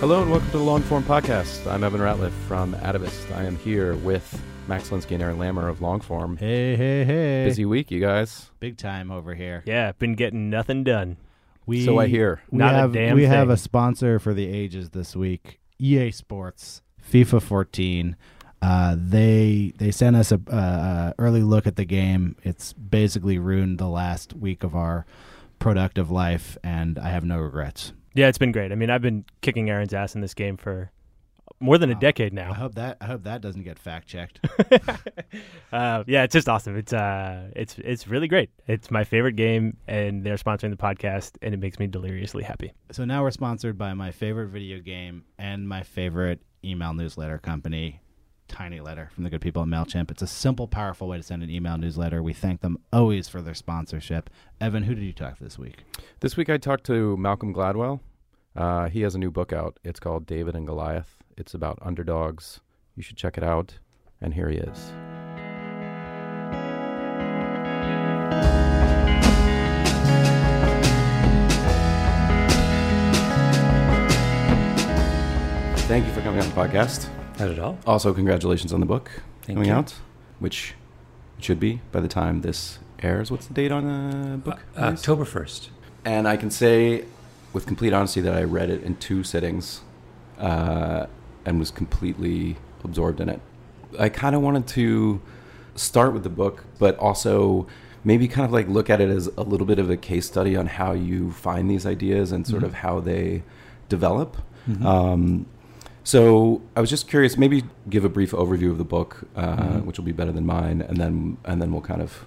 Hello and welcome to the Longform Podcast. I'm Evan Ratliff from Atavist. I am here with Max Linsky and Aaron Lammer of Longform. Hey, hey, hey. Busy week, you guys. Big time over here. Yeah, been getting nothing done. So I hear. We have a sponsor for the ages this week, EA Sports, FIFA 14. They sent us an early look at the game. It's basically ruined the last week of our productive life, and I have no regrets. Yeah, it's been great. I mean, I've been kicking Aaron's ass in this game for more than a decade now. I hope that doesn't get fact-checked. Yeah, it's just awesome. It's really great. It's my favorite game, and they're sponsoring the podcast, and it makes me deliriously happy. So now we're sponsored by my favorite video game and my favorite email newsletter company, Tiny Letter, from the good people at MailChimp. It's a simple, powerful way to send an email newsletter. We thank them always for their sponsorship. Evan, who did you talk to this week? This week I talked to Malcolm Gladwell. He has a new book out. It's called David and Goliath. It's about underdogs. You should check it out. And here he is. Thank you for coming on the podcast. Not at all. Also, congratulations on the book coming out, which it should be by the time this airs. What's the date on the book? October 1st. And I can say with complete honesty that I read it in two sittings and was completely absorbed in it. I kind of wanted to start with the book, but also maybe kind of like look at it as a little bit of a case study on how you find these ideas and sort of how they develop. Mm-hmm. So I was just curious, maybe give a brief overview of the book, which will be better than mine, and then we'll kind of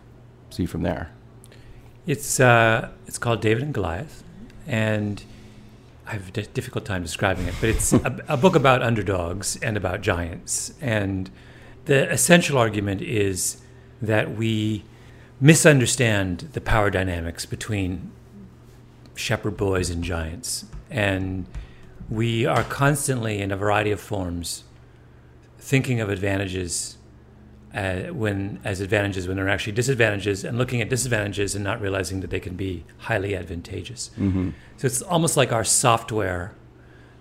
see from there. It's called David and Goliath, and I have a difficult time describing it, but it's a book about underdogs and about giants. And the essential argument is that we misunderstand the power dynamics between shepherd boys and giants, and we are constantly, in a variety of forms, thinking of advantages when they're actually disadvantages, and looking at disadvantages and not realizing that they can be highly advantageous. Mm-hmm. So it's almost like our software,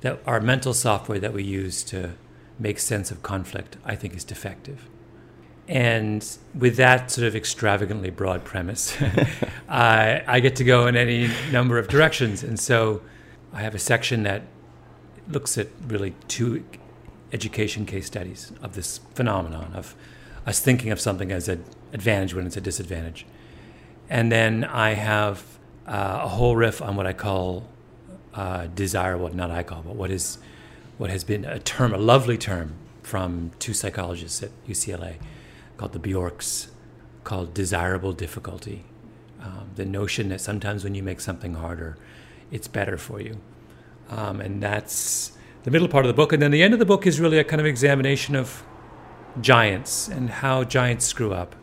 that our mental software that we use to make sense of conflict, I think, is defective. And with that sort of extravagantly broad premise, I get to go in any number of directions. And so I have a section that looks at really two education case studies of this phenomenon of us thinking of something as an advantage when it's a disadvantage. And then I have a whole riff on what I call desirable, not I call, but what has been a lovely term from two psychologists at UCLA called the Bjorks, called desirable difficulty. The notion that sometimes when you make something harder, it's better for you. And that's the middle part of the book. And then the end of the book is really a kind of examination of giants and how giants screw up.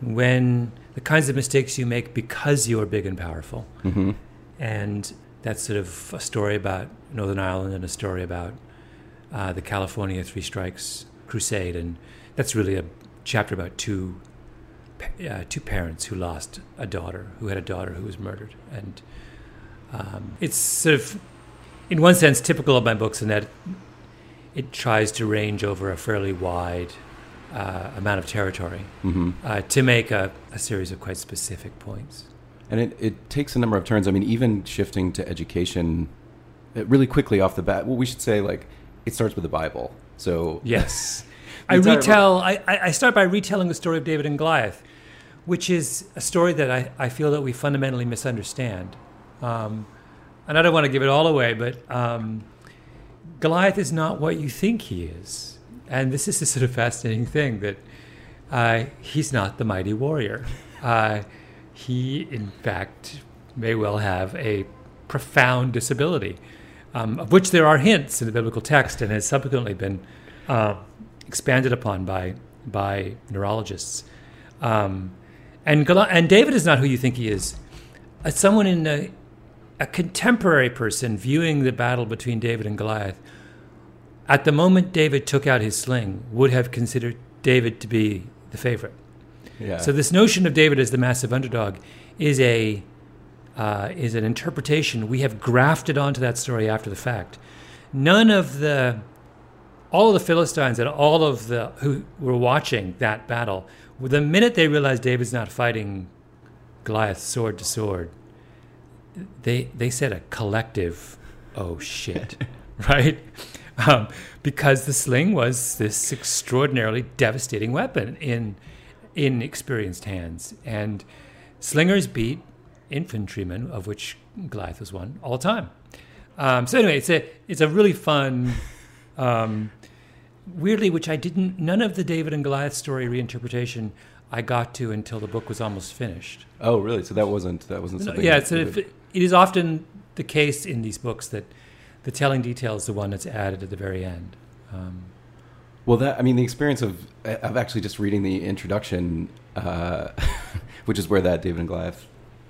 When the kinds of mistakes you make because you're big and powerful. Mm-hmm. And that's sort of a story about Northern Ireland and a story about the California Three Strikes Crusade. And that's really a chapter about two parents who lost a daughter, who had a daughter who was murdered. And It's sort of, in one sense, typical of my books in that it tries to range over a fairly wide amount of territory to make a series of quite specific points. And it takes a number of turns. I mean, even shifting to education really quickly off the bat, well, we should say, like, it starts with the Bible. So yes. I start by retelling the story of David and Goliath, which is a story that I feel that we fundamentally misunderstand. And I don't want to give it all away, but Goliath is not what you think he is. And this is a sort of fascinating thing that he's not the mighty warrior. He, in fact, may well have a profound disability, of which there are hints in the biblical text and has subsequently been expanded upon by neurologists. And David is not who you think he is. As someone in a contemporary person viewing the battle between David and Goliath, at the moment David took out his sling, would have considered David to be the favorite. Yeah. So this notion of David as the massive underdog is an interpretation we have grafted onto that story after the fact. All of the Philistines and all of the who were watching that battle, the minute they realized David's not fighting Goliath sword to sword, they said a collective, "Oh shit," right? Because the sling was this extraordinarily devastating weapon in experienced hands, and slingers beat infantrymen, of which Goliath was one, all the time. So anyway, it's a really fun. Weirdly, which I didn't, none of the David and Goliath story reinterpretation I got to until the book was almost finished. Oh, really? So that wasn't something. No, yeah, so it is often the case in these books that the telling detail is the one that's added at the very end. Well, the experience of actually just reading the introduction, which is where that David and Goliath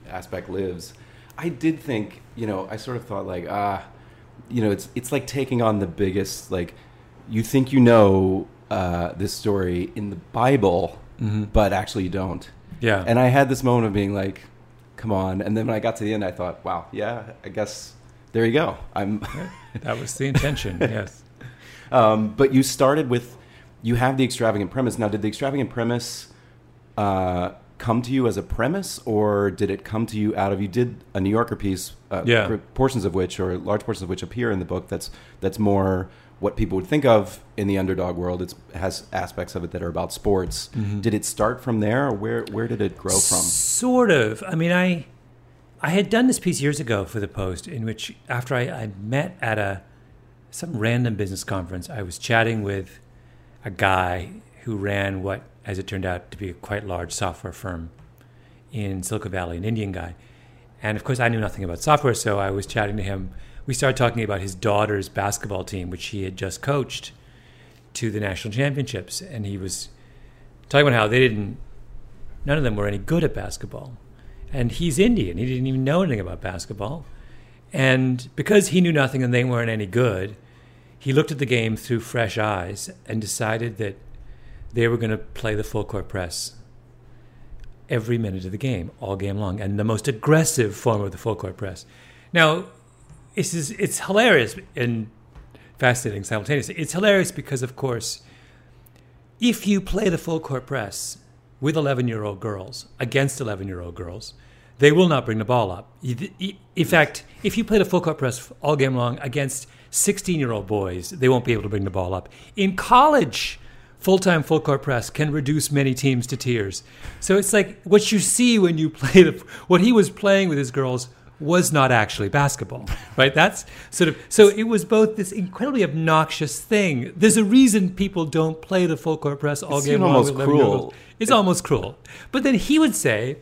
aspect lives. I did think, I sort of thought like, it's like taking on the biggest, like, you think this story in the Bible, but actually you don't. Yeah. And I had this moment of being like, come on. And then when I got to the end, I thought, wow, yeah, I guess there you go. That was the intention, yes. But you started with, you have the extravagant premise. Now, did the extravagant premise come to you as a premise, or did it come to you out of, you did a New Yorker piece, large portions of which appear in the book, that's more what people would think of in the underdog world. It has aspects of it that are about sports. Did it start from there, or where did it grow from? Sort of. I had done this piece years ago for the Post, in which after I met at some random business conference, I was chatting with a guy who ran what, as it turned out, to be a quite large software firm in Silicon Valley, an Indian guy. And of course, I knew nothing about software, so I was chatting to him. We started talking about his daughter's basketball team, which he had just coached to the national championships. And he was talking about how none of them were any good at basketball. And he's Indian. He didn't even know anything about basketball. And because he knew nothing and they weren't any good, he looked at the game through fresh eyes and decided that they were going to play the full court press every minute of the game, all game long, and the most aggressive form of the full court press. Now, it's hilarious and fascinating simultaneously. It's hilarious because, of course, if you play the full court press with 11-year-old girls against 11-year-old girls, they will not bring the ball up. In fact, if you play the full court press all game long against 16-year-old boys, they won't be able to bring the ball up. In college, full-time full-court press can reduce many teams to tears. So it's like what you see when you play what he was playing with his girls was not actually basketball, right? That's sort of, so it was both this incredibly obnoxious thing. There's a reason people don't play the full-court press all game long. It's almost cruel. It's almost cruel. But then he would say,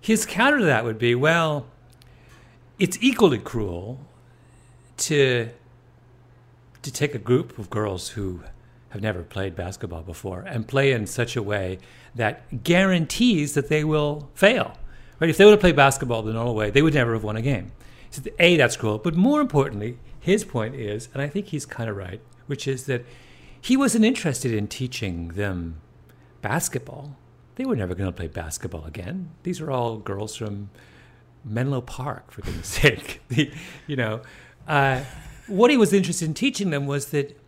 his counter to that would be, well, it's equally cruel to take a group of girls who have never played basketball before and play in such a way that guarantees that they will fail. Right? If they would have played basketball the normal way, they would never have won a game. So that's cruel. But more importantly, his point is, and I think he's kind of right, which is that he wasn't interested in teaching them basketball. They were never going to play basketball again. These were all girls from Menlo Park, for goodness sake. What he was interested in teaching them was that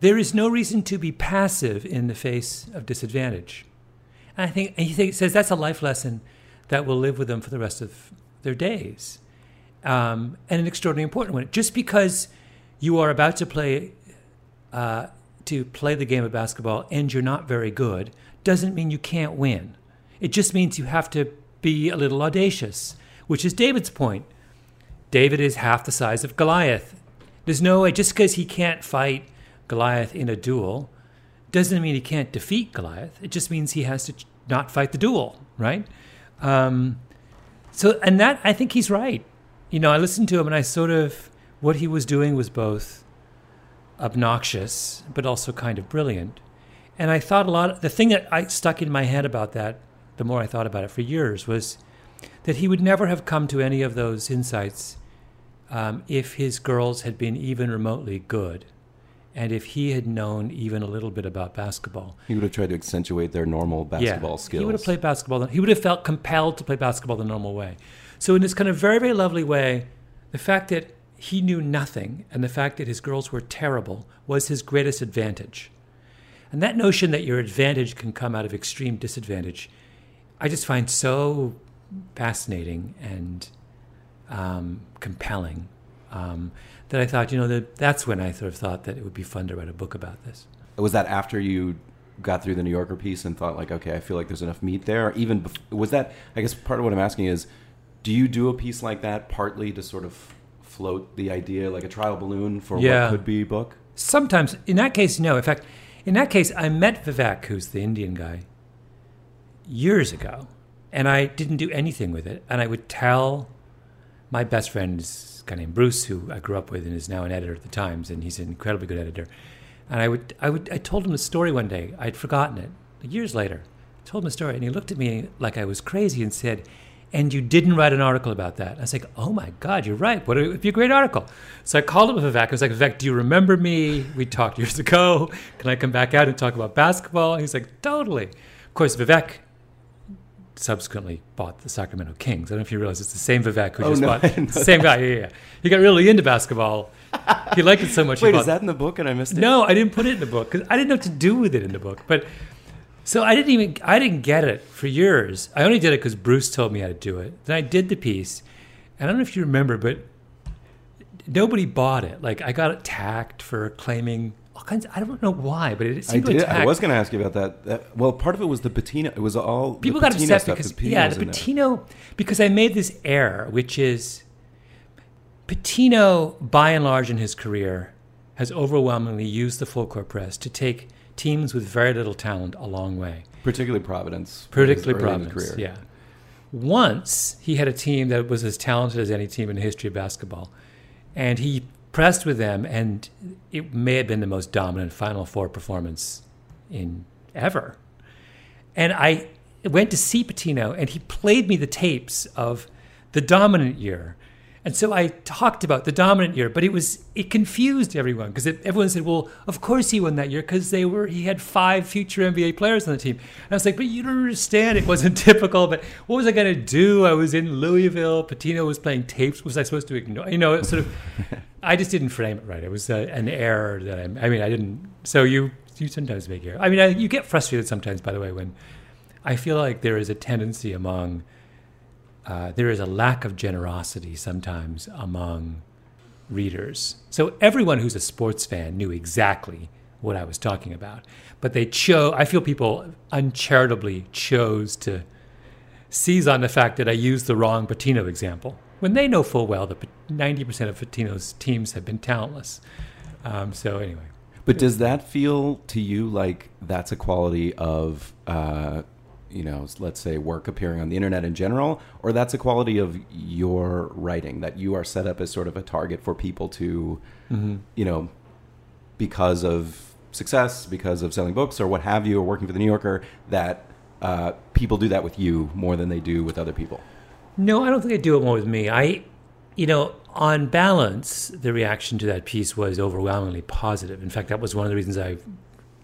there is no reason to be passive in the face of disadvantage. And I think he says that's a life lesson that will live with them for the rest of their days. And an extraordinarily important one. Just because you are about to play the game of basketball and you're not very good doesn't mean you can't win. It just means you have to be a little audacious, which is David's point. David is half the size of Goliath. There's no way, just because he can't fight Goliath in a duel doesn't mean he can't defeat Goliath. It just means he has to not fight the duel, right? And that, I think he's right. You know, I listened to him and I sort of, what he was doing was both obnoxious, but also kind of brilliant. And I thought the thing that I stuck in my head about that, the more I thought about it for years, was that he would never have come to any of those insights if his girls had been even remotely good. And if he had known even a little bit about basketball, he would have tried to accentuate their normal basketball skills. He would have played basketball. He would have felt compelled to play basketball the normal way. So in this kind of very, very lovely way, the fact that he knew nothing and the fact that his girls were terrible was his greatest advantage. And that notion that your advantage can come out of extreme disadvantage, I just find so fascinating and compelling. That I thought, that's when I sort of thought that it would be fun to write a book about this. Was that after you got through the New Yorker piece and thought, like, okay, I feel like there's enough meat there? Or even was that, I guess part of what I'm asking is, do you do a piece like that partly to sort of float the idea, like a trial balloon for what could be a book? Sometimes. In that case, no. In fact, in that case, I met Vivek, who's the Indian guy, years ago, and I didn't do anything with it. And I would tell my best friends, a guy named Bruce, who I grew up with and is now an editor at the Times, and he's an incredibly good editor. And I told him a story one day. I'd forgotten it years later. I told him a story, and he looked at me like I was crazy and said, "And you didn't write an article about that?" And I was like, "Oh my God, you're right. What would be a great article?" So I called up Vivek. I was like, "Vivek, do you remember me? We talked years ago. Can I come back out and talk about basketball?" He's like, "Totally." Of course, Vivek subsequently bought the Sacramento Kings. I don't know if you realize it's the same Vivek who bought the same guy. Yeah. He got really into basketball. He liked it so much. Wait, is that in the book and I missed it? No, I didn't put it in the book because I didn't know what to do with it in the book. But so I didn't get it for years. I only did it because Bruce told me how to do it. Then I did the piece. And I don't know if you remember, but nobody bought it. Like, I got attacked for claiming all kinds of, I don't know why, but it seemed like I was going to ask you about that. Well, part of it was the Pitino. It was all people got upset because the Pitino, because I made this error, which is Pitino, by and large in his career, has overwhelmingly used the full court press to take teams with very little talent a long way. Particularly Providence. Yeah. Once he had a team that was as talented as any team in the history of basketball, and he pressed with them, and it may have been the most dominant Final Four performance in ever. And I went to see Pitino, and he played me the tapes of the dominant year. And so I talked about the dominant year, but it confused everyone, because everyone said, "Well, of course he won that year because he had five future NBA players on the team." And I was like, "But you don't understand. It wasn't typical. But what was I going to do? I was in Louisville. Pitino was playing tapes. Was I supposed to ignore?" It sort of. I just didn't frame it right. It was an error that I didn't. So you sometimes make errors. You get frustrated sometimes. By the way, when I feel like there is a tendency among. There is a lack of generosity sometimes among readers. So everyone who's a sports fan knew exactly what I was talking about. But I feel people uncharitably chose to seize on the fact that I used the wrong Pitino example, when they know full well that 90% of Pitino's teams have been talentless. So anyway. But does that feel to you like that's a quality of let's say work appearing on the internet in general, or that's a quality of your writing, that you are set up as sort of a target for people to, because of success, because of selling books or what have you, or working for the New Yorker, that people do that with you more than they do with other people? No, I don't think they do it more with me. On balance, the reaction to that piece was overwhelmingly positive. In fact, that was one of the reasons I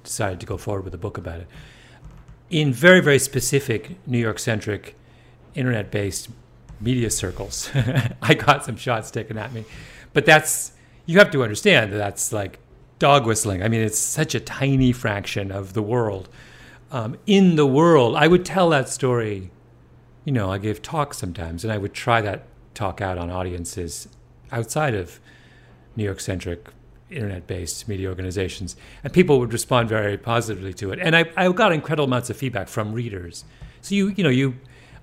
decided to go forward with a book about it. In very, very specific New York-centric, internet-based media circles. I got some shots taken at me. But that's, you have to understand that that's like dog whistling. I mean, it's such a tiny fraction of the world. In the world, I would tell that story, you know, I gave talks sometimes, and I would try that talk out on audiences outside of New York-centric, internet-based media organizations. And people would respond very positively to it. And I got incredible amounts of feedback from readers. So, you know,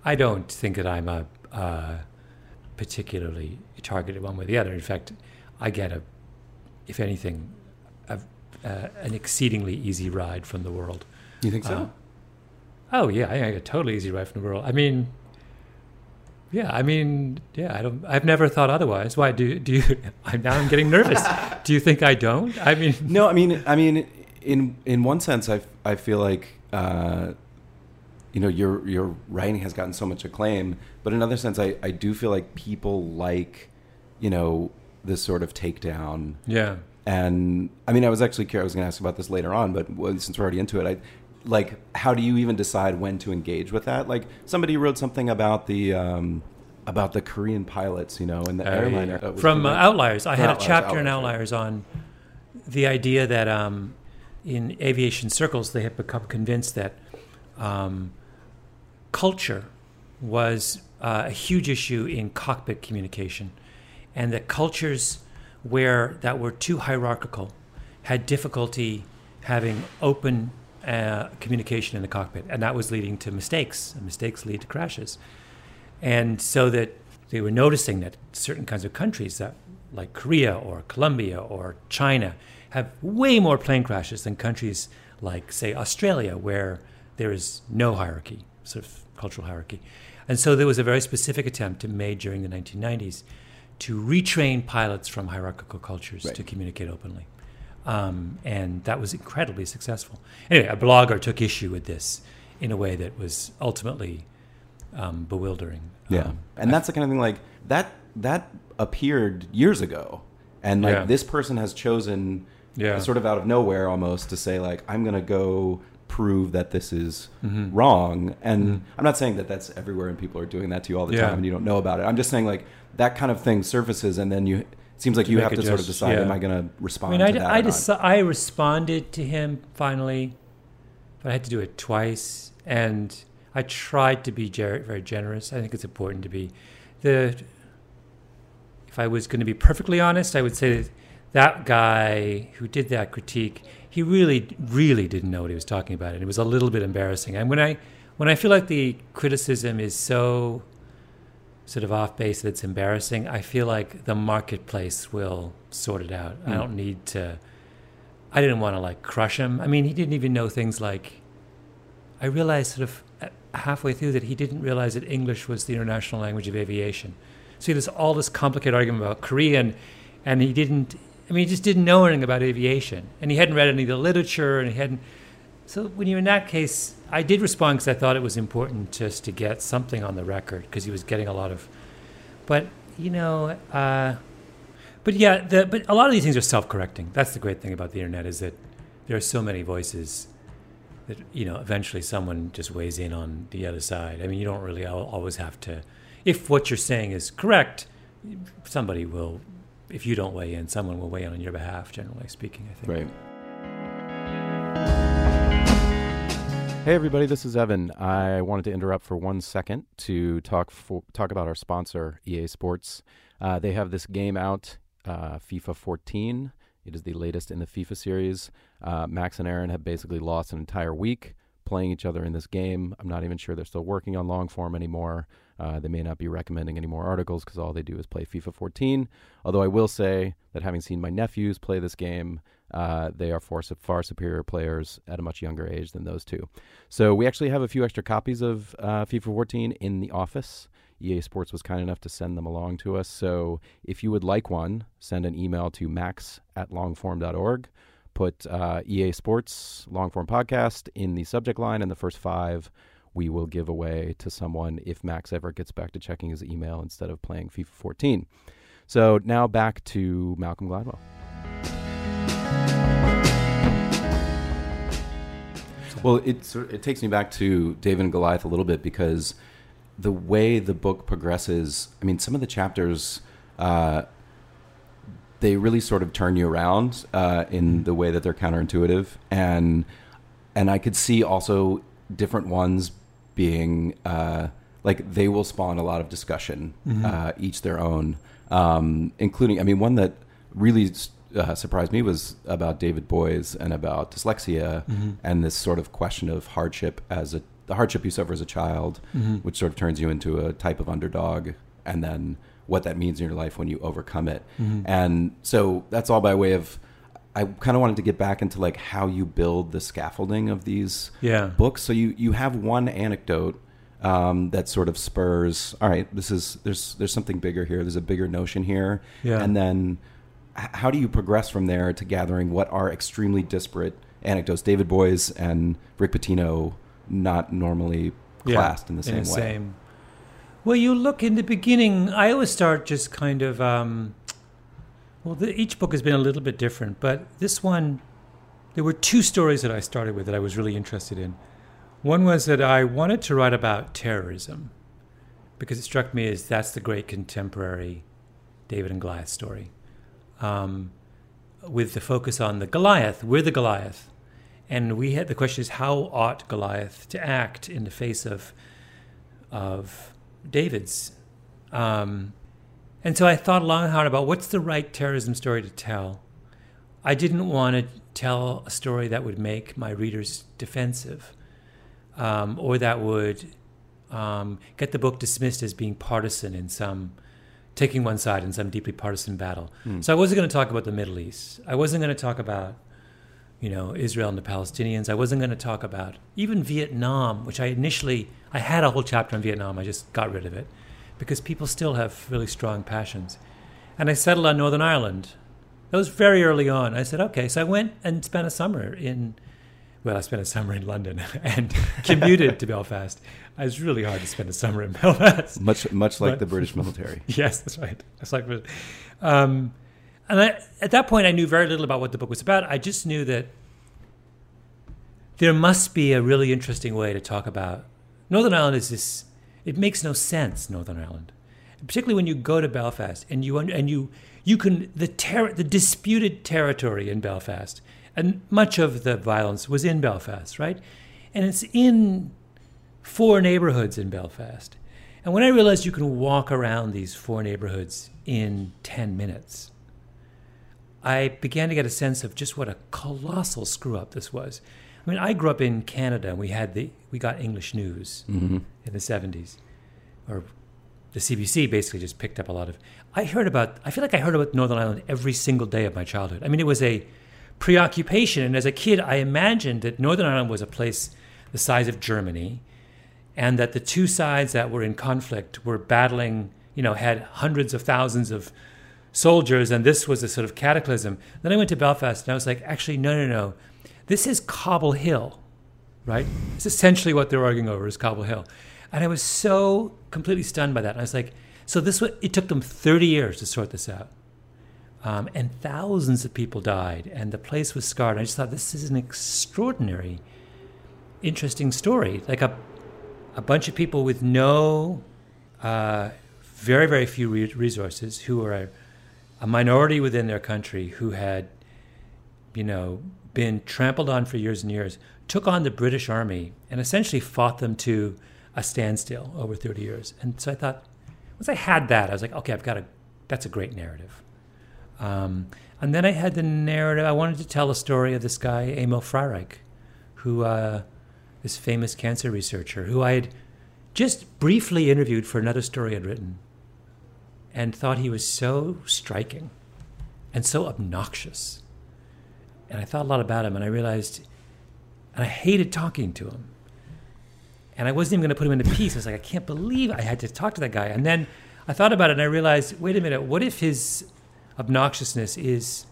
I don't think that I'm a particularly targeted one way or the other. In fact, I get a, if anything, an exceedingly easy ride from the world. You think so? Oh yeah, I got a totally easy ride from the world. I mean, yeah. I've never thought otherwise. Why do you? I'm getting nervous. Do you think I don't? I mean, no. I mean, in one sense, I feel like you know, your writing has gotten so much acclaim, but in another sense, I do feel like people like, you know, this sort of takedown. Yeah. And I mean, I was going to ask about this later on, but since we're already into it, how do you even decide when to engage with that? Like, somebody wrote something about the Korean pilots, you know, in the airline from Outliers. I had a chapter in Outliers on the idea that in aviation circles they had become convinced that culture was a huge issue in cockpit communication, and that cultures that were too hierarchical had difficulty having open communication in the cockpit, and that was leading to mistakes, and mistakes lead to crashes. And so that they were noticing that certain kinds of countries, that like Korea or Colombia or China, have way more plane crashes than countries like, say, Australia, where there is no hierarchy, sort of cultural hierarchy. And so there was a very specific attempt made during the 1990s to retrain pilots from hierarchical cultures to communicate openly. And that was incredibly successful. Anyway, a blogger took issue with this in a way that was ultimately bewildering. Yeah, and that's the kind of thing, like, that appeared years ago. And, like, this person has chosen sort of out of nowhere almost to say, like, I'm going to go prove that this is wrong. And I'm not saying that that's everywhere and people are doing that to you all the time and you don't know about it. I'm just saying, like, that kind of thing surfaces, and then it seems like you have to sort of decide, am I going to respond to that? I responded to him finally, but I had to do it twice, and I tried to be very generous. I think it's important to be. If I was going to be perfectly honest, I would say that guy who did that critique, he really, really didn't know what he was talking about, and it was a little bit embarrassing. And when I feel like the criticism is so sort of off base that's embarrassing, I feel like the marketplace will sort it out. I don't need to. I didn't want to like crush him. I mean, he didn't even know things like, I realized sort of halfway through that he didn't realize that English was the international language of aviation. So there's all this complicated argument about Korean, and he didn't, I mean, he just didn't know anything about aviation, and he hadn't read any of the literature, and he hadn't. So when you're in that case, I did respond because I thought it was important just to get something on the record, because he was getting a lot of, but, you know, but a lot of these things are self-correcting. That's the great thing about the internet, is that there are so many voices that, you know, eventually someone just weighs in on the other side. I mean, you don't really always have to, if what you're saying is correct, somebody will, if you don't weigh in, someone will weigh in on your behalf, generally speaking, I think. Right. Hey everybody, this is Evan. I wanted to interrupt for 1 second to talk about our sponsor, EA Sports. They have this game out, FIFA 14. It is the latest in the FIFA series. Max and Aaron have basically lost an entire week playing each other in this game. I'm not even sure they're still working on long form anymore. They may not be recommending any more articles because all they do is play FIFA 14. Although I will say that having seen my nephews play this game, they are far superior players at a much younger age than those two. So we actually have a few extra copies of FIFA 14 in the office. EA Sports was kind enough to send them along to us. So if you would like one, send an email to max@longform.org. Put EA Sports Longform Podcast in the subject line, and the first 5 we will give away to someone if Max ever gets back to checking his email instead of playing FIFA 14. So now back to Malcolm Gladwell. Well, it takes me back to David and Goliath a little bit, because the way the book progresses, I mean, some of the chapters, they really sort of turn you around in the way that they're counterintuitive. And I could see also different ones being like they will spawn a lot of discussion, mm-hmm. Each their own, including, I mean, one that really surprised me was about David Boies and about dyslexia, mm-hmm. and this sort of question of hardship as the hardship you suffer as a child, mm-hmm. which sort of turns you into a type of underdog, and then what that means in your life when you overcome it. Mm-hmm. And so that's all by way of, I kind of wanted to get back into like how you build the scaffolding of these books. So you have one anecdote that sort of spurs, all right, this is, there's something bigger here. There's a bigger notion here. Yeah. And then how do you progress from there to gathering what are extremely disparate anecdotes? David Boies and Rick Pitino, not normally classed in the same way. Well, you look in the beginning, I always start just kind of, each book has been a little bit different, but this one, there were two stories that I started with that I was really interested in. One was that I wanted to write about terrorism because it struck me as that's the great contemporary David and Goliath story, with the focus on the Goliath. We're the Goliath. And we had the question is, how ought Goliath to act in the face of David's? And so I thought long and hard about what's the right terrorism story to tell. I didn't want to tell a story that would make my readers defensive, or that would get the book dismissed as being partisan taking one side in some deeply partisan battle. Mm. So I wasn't going to talk about the Middle East. I wasn't going to talk about, Israel and the Palestinians. I wasn't going to talk about even Vietnam, which I had a whole chapter on Vietnam. I just got rid of it because people still have really strong passions. And I settled on Northern Ireland. That was very early on. I said, okay. So I went and spent a summer in London and commuted to Belfast. It was really hard to spend a summer in Belfast. Much like the British military. Yes, that's right. It's like British. And at that point, I knew very little about what the book was about. I just knew that there must be a really interesting way to talk about Northern Ireland. It makes no sense, Northern Ireland, particularly when you go to Belfast and the disputed territory in Belfast, and much of the violence was in Belfast, right? And it's in four neighborhoods in Belfast. And when I realized you can walk around these four neighborhoods in 10 minutes. I began to get a sense of just what a colossal screw-up this was. I mean, I grew up in Canada, and we got English news, mm-hmm. in the 70s. Or the CBC basically just picked up a lot of... I feel like I heard about Northern Ireland every single day of my childhood. I mean, it was a preoccupation, and as a kid, I imagined that Northern Ireland was a place the size of Germany, and that the two sides that were in conflict were battling, had hundreds of thousands of soldiers, and this was a sort of cataclysm. Then I went to Belfast, and I was like, actually, no. This is Cobble Hill, right? It's essentially what they're arguing over is Cobble Hill. And I was so completely stunned by that. And I was like, so this was, it took them 30 years to sort this out. And thousands of people died, and the place was scarred. And I just thought, this is an extraordinary, interesting story. Like a bunch of people with no, very, very few resources who are... a minority within their country who had, been trampled on for years and years, took on the British army and essentially fought them to a standstill over 30 years. And so I thought, once I had that, I was like, okay, that's a great narrative. And then I had the narrative, I wanted to tell a story of this guy, Emil Freireich, who, this famous cancer researcher, who I had just briefly interviewed for another story I'd written, and thought he was so striking and so obnoxious. And I thought a lot about him, and I realized, and I hated talking to him. And I wasn't even going to put him in a piece. I was like, I can't believe I had to talk to that guy. And then I thought about it, and I realized, wait a minute, what if his obnoxiousness is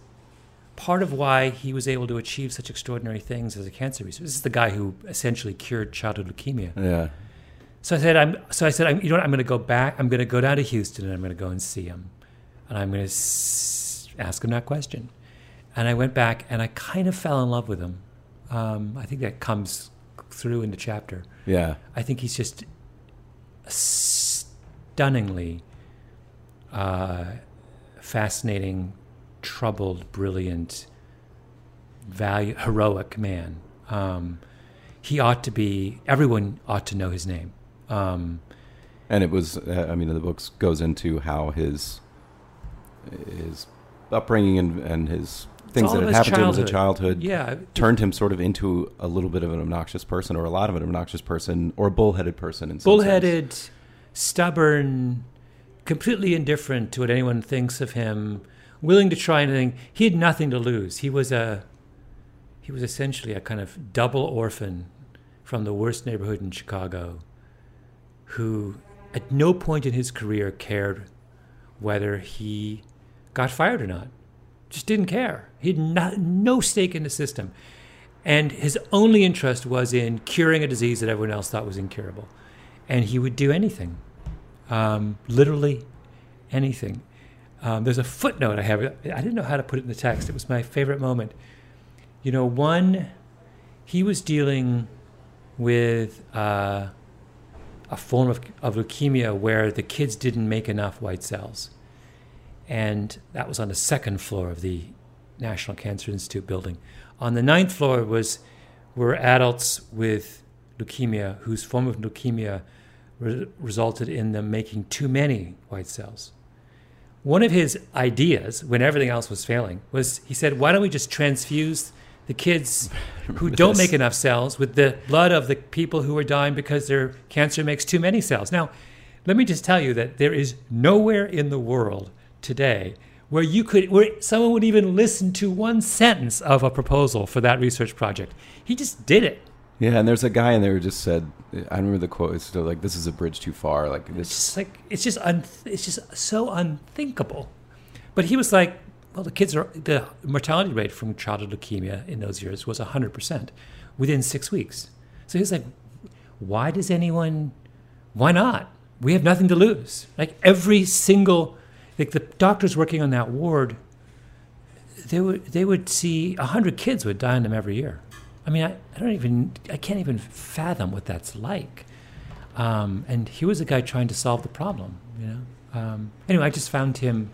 part of why he was able to achieve such extraordinary things as a cancer researcher? This is the guy who essentially cured childhood leukemia. Yeah. So I said, I'm going to go back. I'm going to go down to Houston, and I'm going to go and see him. And I'm going to ask him that question. And I went back, and I kind of fell in love with him. I think that comes through in the chapter. Yeah. I think he's just stunningly fascinating, troubled, brilliant, heroic man. He ought to be, everyone ought to know his name. And it was, I mean, the book goes into how his upbringing and his things that had happened to him as a childhood turned him sort of into a little bit of an obnoxious person, or a lot of an obnoxious person, or a bullheaded person in some Bullheaded, sense. Stubborn, completely indifferent to what anyone thinks of him, willing to try anything. He had nothing to lose. He was essentially a kind of double orphan from the worst neighborhood in Chicago, who at no point in his career cared whether he got fired or not. Just didn't care. He had no stake in the system. And his only interest was in curing a disease that everyone else thought was incurable. And he would do anything, literally anything. There's a footnote I have. I didn't know how to put it in the text. It was my favorite moment. You know, he was dealing with a form of leukemia where the kids didn't make enough white cells. And that was on the second floor of the National Cancer Institute building. On the 9th floor were adults with leukemia whose form of leukemia resulted in them making too many white cells. One of his ideas, when everything else was failing, was he said, why don't we just transfuse the kids who don't make enough cells with the blood of the people who are dying because their cancer makes too many cells. Now, let me just tell you that there is nowhere in the world today where someone would even listen to one sentence of a proposal for that research project. He just did it. Yeah, and there's a guy in there who just said, I remember the quote, it's like, this is a bridge too far. Like this. It's just so unthinkable. But he was like, well, the mortality rate from childhood leukemia in those years was 100% within 6 weeks. So he's like, why not? We have nothing to lose. Like like the doctors working on that ward, they would see 100 kids would die on them every year. I mean, I can't even fathom what that's like. And he was a guy trying to solve the problem, you know. Anyway, I just found him.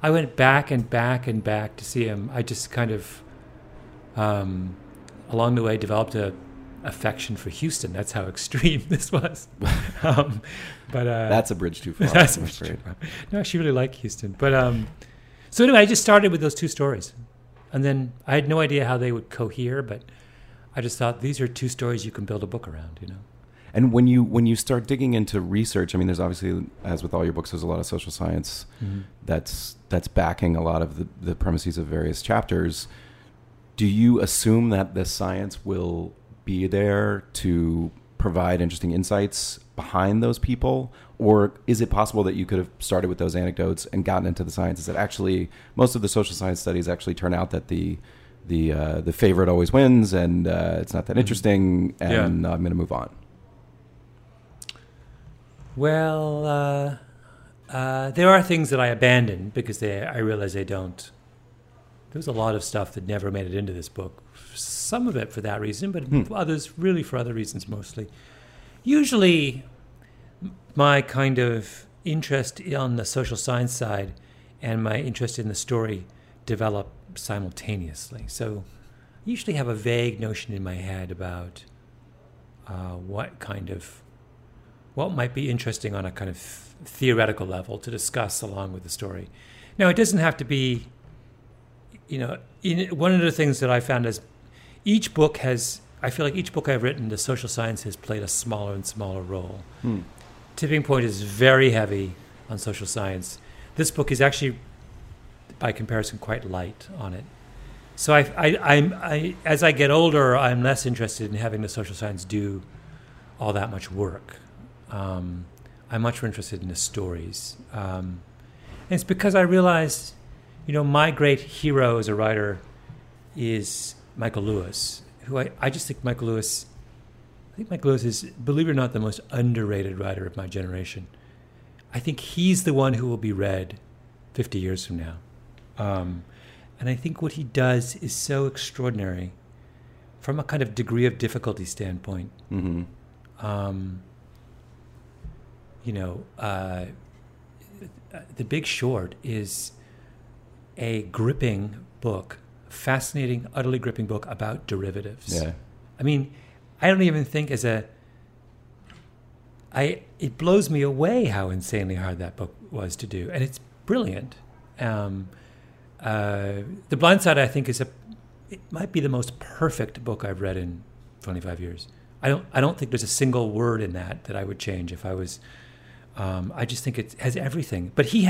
I went back and back and back to see him. I just kind of, along the way, developed a affection for Houston. That's how extreme this was. But that's a bridge too far. That's a bridge too far. No, I actually really like Houston. But so anyway, I just started with those two stories, and then I had no idea how they would cohere. But I just thought these are two stories you can build a book around, you know. And when you start digging into research, I mean, there's obviously, as with all your books, there's a lot of social science that's backing a lot of the premises of various chapters. Do you assume that the science will be there to provide interesting insights behind those people? Or is it possible that you could have started with those anecdotes and gotten into the sciences, that actually most of the social science studies actually turn out that the favorite always wins, and it's not that interesting, and I'm going to move on? Well, there are things that I abandoned because I realize they don't. There's a lot of stuff that never made it into this book. Some of it for that reason, but others really for other reasons mostly. Usually my kind of interest on the social science side and my interest in the story develop simultaneously. So I usually have a vague notion in my head about what might be interesting on a kind of theoretical level to discuss along with the story. Now, it doesn't have to be, you know, one of the things that I found is I feel like each book I've written, the social science has played a smaller and smaller role. Tipping Point is very heavy on social science. This book is actually, by comparison, quite light on it. So I as I get older, I'm less interested in having the social science do all that much work. I'm much more interested in the stories. And it's because I realized, you know, my great hero as a writer is Michael Lewis, who I just think Michael Lewis is, believe it or not, the most underrated writer of my generation. I think he's the one who will be read 50 years from now. And I think what he does is so extraordinary from a kind of degree of difficulty standpoint. The Big Short is a gripping book, fascinating, utterly gripping book about derivatives. Yeah. I mean, I don't even think it blows me away how insanely hard that book was to do. And it's brilliant. The Blind Side, I think, it might be the most perfect book I've read in 25 years. I don't think there's a single word in that I would change if I was, I just think it has everything. But he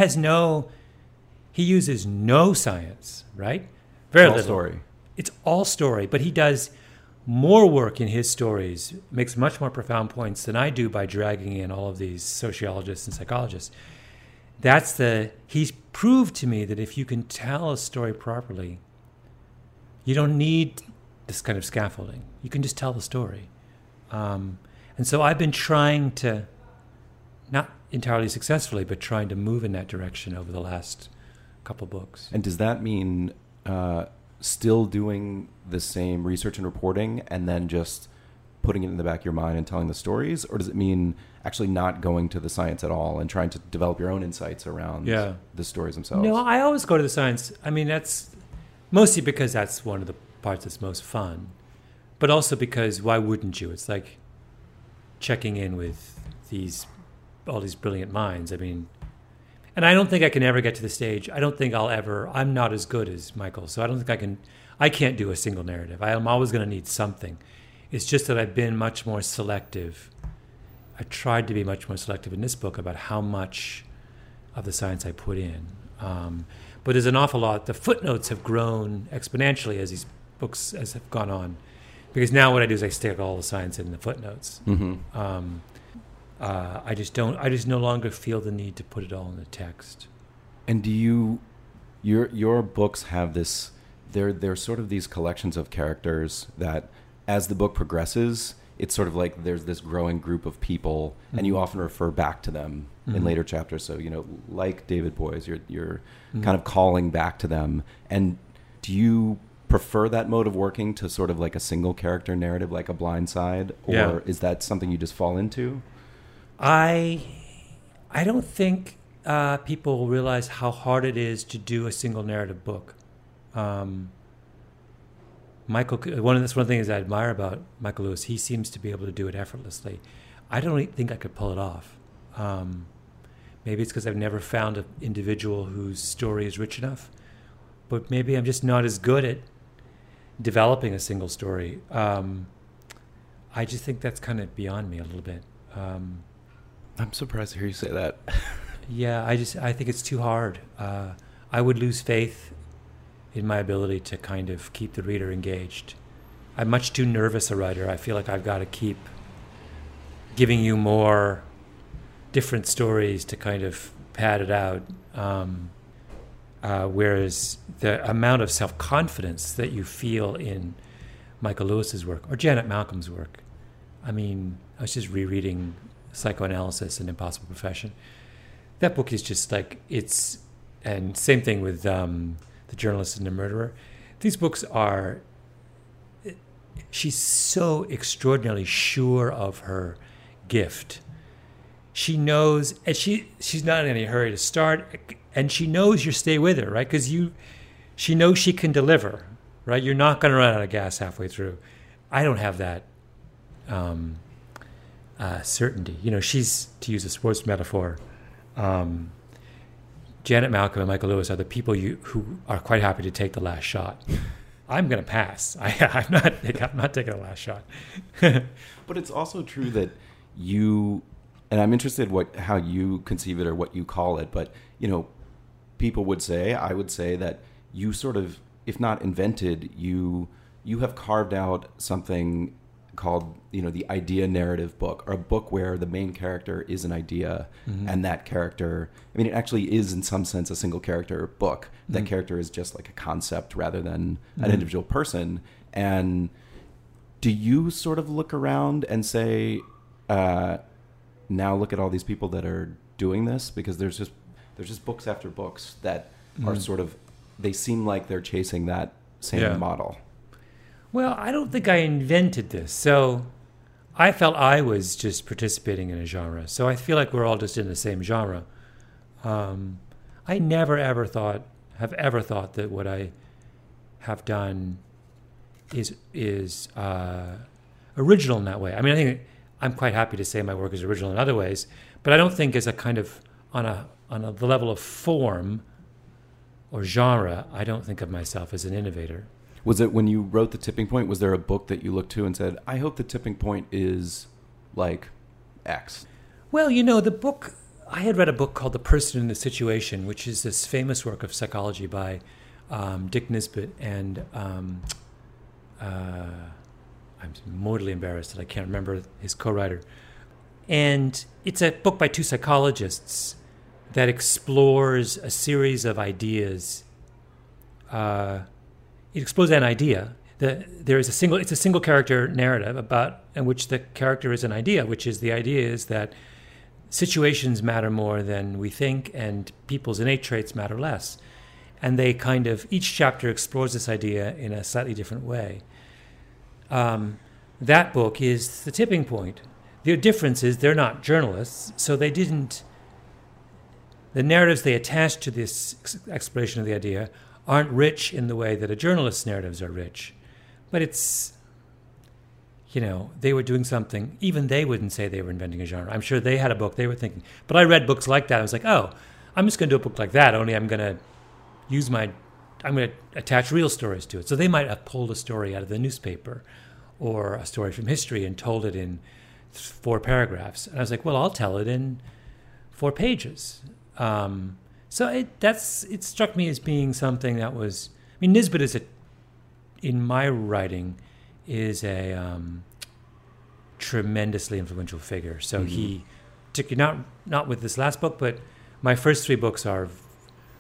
uses no science, right? Very little. It's all story. It's all story, but he does more work in his stories, makes much more profound points than I do by dragging in all of these sociologists and psychologists. He's proved to me that if you can tell a story properly, you don't need this kind of scaffolding. You can just tell the story. And so I've been trying to, not entirely successfully, but trying to move in that direction over the last couple books. And does that mean still doing the same research and reporting and then just putting it in the back of your mind and telling the stories? Or does it mean actually not going to the science at all and trying to develop your own insights around the stories themselves? No, I always go to the science. I mean, that's mostly because that's one of the parts that's most fun. But also because why wouldn't you? It's like checking in with all these brilliant minds. I mean, and I don't think I can ever get to the stage. I don't think I'm not as good as Michael. So I don't think I can't do a single narrative. I'm always going to need something. It's just that I've been much more selective. I tried to be much more selective in this book about how much of the science I put in. But there's an awful lot. The footnotes have grown exponentially as these books have gone on. Because now what I do is I stick all the science in the footnotes. Mm-hmm. I just no longer feel the need to put it all in the text. And do you, your books have this? They're sort of these collections of characters that, as the book progresses, it's sort of like there's this growing group of people, mm-hmm. and you often refer back to them mm-hmm. in later chapters. So like David Boies, you're mm-hmm. kind of calling back to them. And do you prefer that mode of working to sort of like a single character narrative like a Blind Side, or is that something you just fall into? I don't think people realize how hard it is to do a single narrative book. One thing I admire about Michael Lewis, he seems to be able to do it effortlessly. I don't think I could pull it off. Maybe it's because I've never found an individual whose story is rich enough, but maybe I'm just not as good at developing a single story. I just think that's kind of beyond me a little bit. I'm surprised to hear you say that. I think it's too hard. I would lose faith in my ability to kind of keep the reader engaged. I'm much too nervous a writer. I feel like I've got to keep giving you more different stories to kind of pad it out. Whereas the amount of self-confidence that you feel in Michael Lewis's work or Janet Malcolm's work, I mean, I was just rereading Psychoanalysis and Impossible Profession. That book is just like and same thing with The Journalist and the Murderer. These books are, she's so extraordinarily sure of her gift. She knows, and she's not in any hurry to start, and she knows you'll stay with her, right? Because she knows she can deliver, right? You're not going to run out of gas halfway through. I don't have that. Certainty. She's, to use a sports metaphor, Janet Malcolm and Michael Lewis are the people who are quite happy to take the last shot. I'm going to pass. I'm not taking the last shot. But it's also true that and I'm interested how you conceive it or what you call it, but people would say, I would say that you sort of, if not invented, you have carved out something called the idea narrative book, or a book where the main character is an idea, mm-hmm. and that character, I mean, it actually is in some sense a single character book. That mm-hmm. character is just like a concept rather than mm-hmm. an individual person. And do you sort of look around and say, now look at all these people that are doing this, because there's just books after books that mm-hmm. are sort of, they seem like they're chasing that same model. Well, I don't think I invented this. So I felt I was just participating in a genre. So I feel like we're all just in the same genre. I never, ever have ever thought that what I have done is original in that way. I mean, I think I'm quite happy to say my work is original in other ways, but I don't think as a kind of on a the level of form or genre, I don't think of myself as an innovator. Was it when you wrote The Tipping Point, was there a book that you looked to and said, I hope The Tipping Point is like X? Well, you know, the book, I had read a book called The Person in the Situation, which is this famous work of psychology by Dick Nisbett and I'm mortally embarrassed that I can't remember his co-writer. And it's a book by two psychologists that explores a series of ideas. It explores an idea. It's a single character narrative about in which the character is an idea, which is the idea is that situations matter more than we think and people's innate traits matter less. And they kind of, each chapter explores this idea in a slightly different way. That book is The Tipping Point. The difference is they're not journalists, so they didn't, the narratives they attach to this exploration of the idea aren't rich in the way that a journalist's narratives are rich. But it's, you know, they were doing something, even they wouldn't say they were inventing a genre. I'm sure they had a book they were thinking. But I read books like that. I was like, oh, I'm just going to do a book like that, only I'm going to attach real stories to it. So they might have pulled a story out of the newspaper or a story from history and told it in 4 paragraphs. And I was like, well, I'll tell it in 4 pages. So it struck me as being something that was, I mean, Nisbett is, in my writing, a tremendously influential figure. So he, particularly not with this last book, but my first 3 books are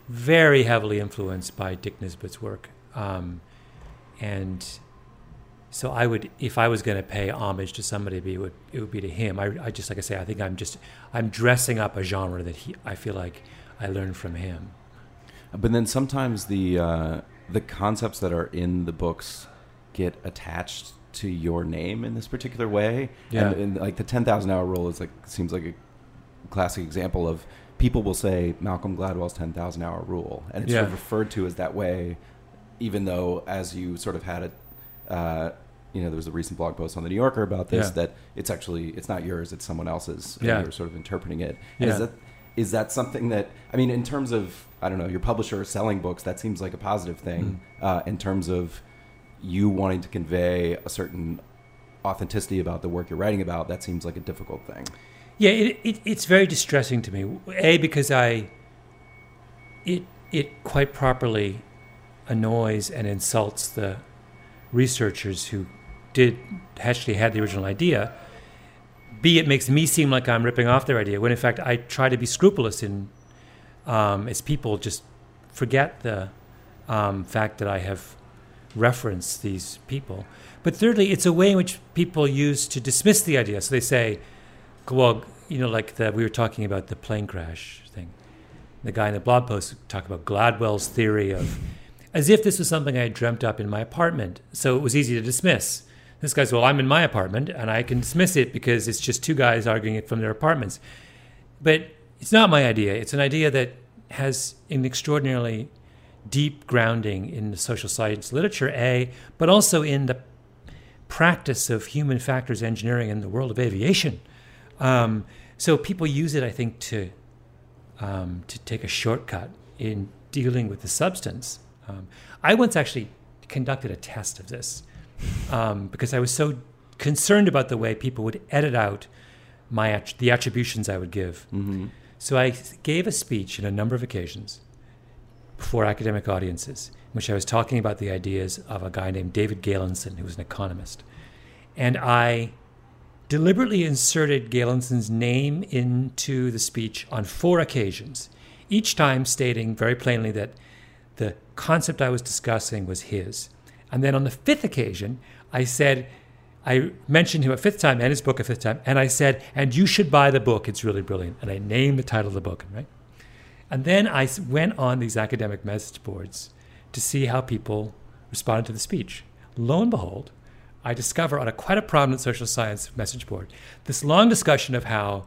very heavily influenced by Dick Nisbett's work. And so I would, if I was going to pay homage to somebody, it would be to him. I just, like I say, I think I'm dressing up a genre that I feel like I learned from him. But then sometimes the concepts that are in the books get attached to your name in this particular way. Yeah. And like the 10,000 hour rule is like, seems like a classic example of, people will say Malcolm Gladwell's 10,000 hour rule, and it's sort of referred to as that way, even though as you sort of had it, there was a recent blog post on The New Yorker about this, that it's not yours, it's someone else's, and you're sort of interpreting it. And is that something that, I mean, in terms of, I don't know, your publisher selling books, that seems like a positive thing, in terms of you wanting to convey a certain authenticity about the work you're writing about, that seems like a difficult thing. Yeah, it's very distressing to me. A, because it quite properly annoys and insults the researchers who actually had the original idea. B, it makes me seem like I'm ripping off their idea, when in fact I try to be scrupulous in, as people just forget the fact that I have referenced these people. But thirdly, it's a way in which people use to dismiss the idea. So they say, well, you know, like we were talking about the plane crash thing. The guy in the blog post talked about Gladwell's theory of, as if this was something I had dreamt up in my apartment. So it was easy to dismiss. This guy's, well, I'm in my apartment and I can dismiss it because it's just 2 guys arguing it from their apartments. But it's not my idea. It's an idea that has an extraordinarily deep grounding in the social science literature, A, but also in the practice of human factors engineering in the world of aviation. So people use it, I think, to take a shortcut in dealing with the substance. I once actually conducted a test of this because I was so concerned about the way people would edit out the attributions I would give. Mm-hmm. So I gave a speech on a number of occasions before academic audiences, in which I was talking about the ideas of a guy named David Galenson, who was an economist, and I deliberately inserted Galenson's name into the speech on 4 occasions, each time stating very plainly that the concept I was discussing was his. And then on the 5th occasion, I mentioned him a 5th time and his book a 5th time, and I said, and you should buy the book, it's really brilliant. And I named the title of the book, right? And then I went on these academic message boards to see how people responded to the speech. Lo and behold, I discover on quite a prominent social science message board this long discussion of how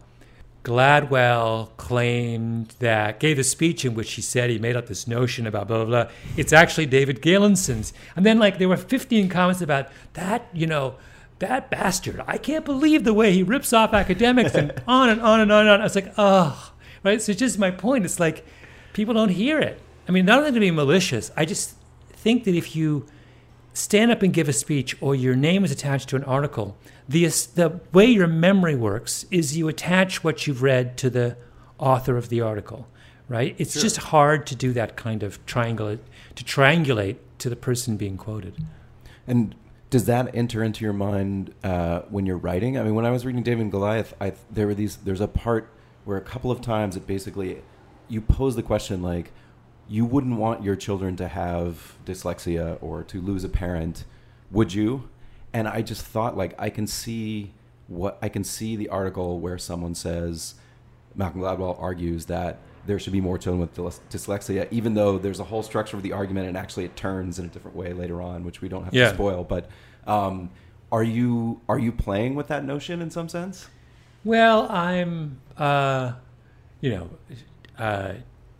Gladwell claimed that, gave a speech in which he said he made up this notion about blah, blah, blah. It's actually David Galenson's. And then, like, there were 15 comments about that, you know, that bastard. I can't believe the way he rips off academics and on and on and on and on. I was like, oh, right? So it's just my point. It's like people don't hear it. I mean, not only to be malicious, I just think that if you stand up and give a speech or your name is attached to an article, the way your memory works is you attach what you've read to the author of the article, right? It's sure. Just hard to do that kind of triangulate to the person being quoted. And does that enter into your mind when you're writing? I mean, when I was reading David and Goliath, there's a part where a couple of times it basically, you pose the question like, you wouldn't want your children to have dyslexia or to lose a parent, would you? And I just thought, like, I can see the article where someone says, Malcolm Gladwell argues that there should be more children with dyslexia, even though there's a whole structure of the argument and actually it turns in a different way later on, which we don't have to spoil. But are you playing with that notion in some sense? Well, I'm,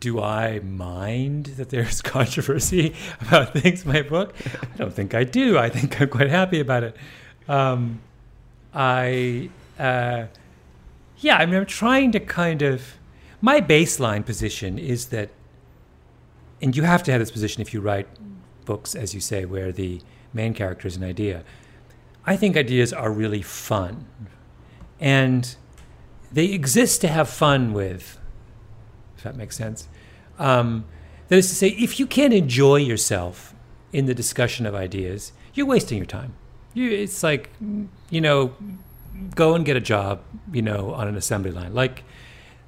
do I mind that there's controversy about things in my book? I don't think I do. I think I'm quite happy about it. I'm trying to kind of... My baseline position is that, and you have to have this position if you write books, as you say, where the main character is an idea. I think ideas are really fun. And they exist to have fun with, if that makes sense. That is to say, if you can't enjoy yourself in the discussion of ideas, you're wasting your time. It's like, you know, go and get a job, you know, on an assembly line. Like,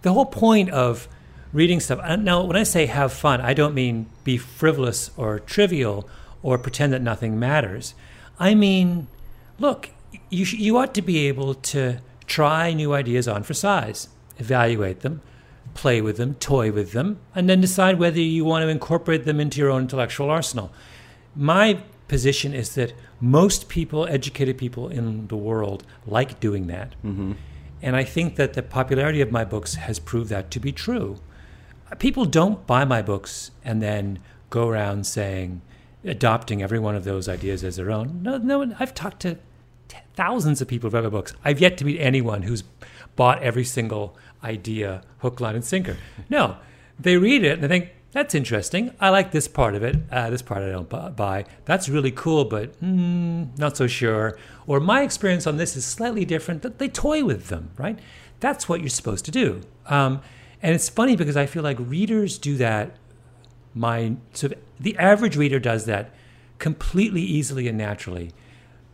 the whole point of reading stuff... Now, when I say have fun, I don't mean be frivolous or trivial or pretend that nothing matters. I mean, look, you ought to be able to try new ideas on for size, evaluate them, play with them, toy with them, and then decide whether you want to incorporate them into your own intellectual arsenal. My position is that most people, educated people in the world, like doing that. Mm-hmm. And I think that the popularity of my books has proved that to be true. People don't buy my books and then go around saying, adopting every one of those ideas as their own. No, I've talked to thousands of people who've read my books. I've yet to meet anyone who's bought every single idea, hook, line, and sinker. No, they read it and they think, that's interesting. I like this part of it. This part I don't buy. That's really cool, but not so sure. Or my experience on this is slightly different. They toy with them, right? That's what you're supposed to do. And it's funny because I feel like readers do that. The average reader does that completely easily and naturally.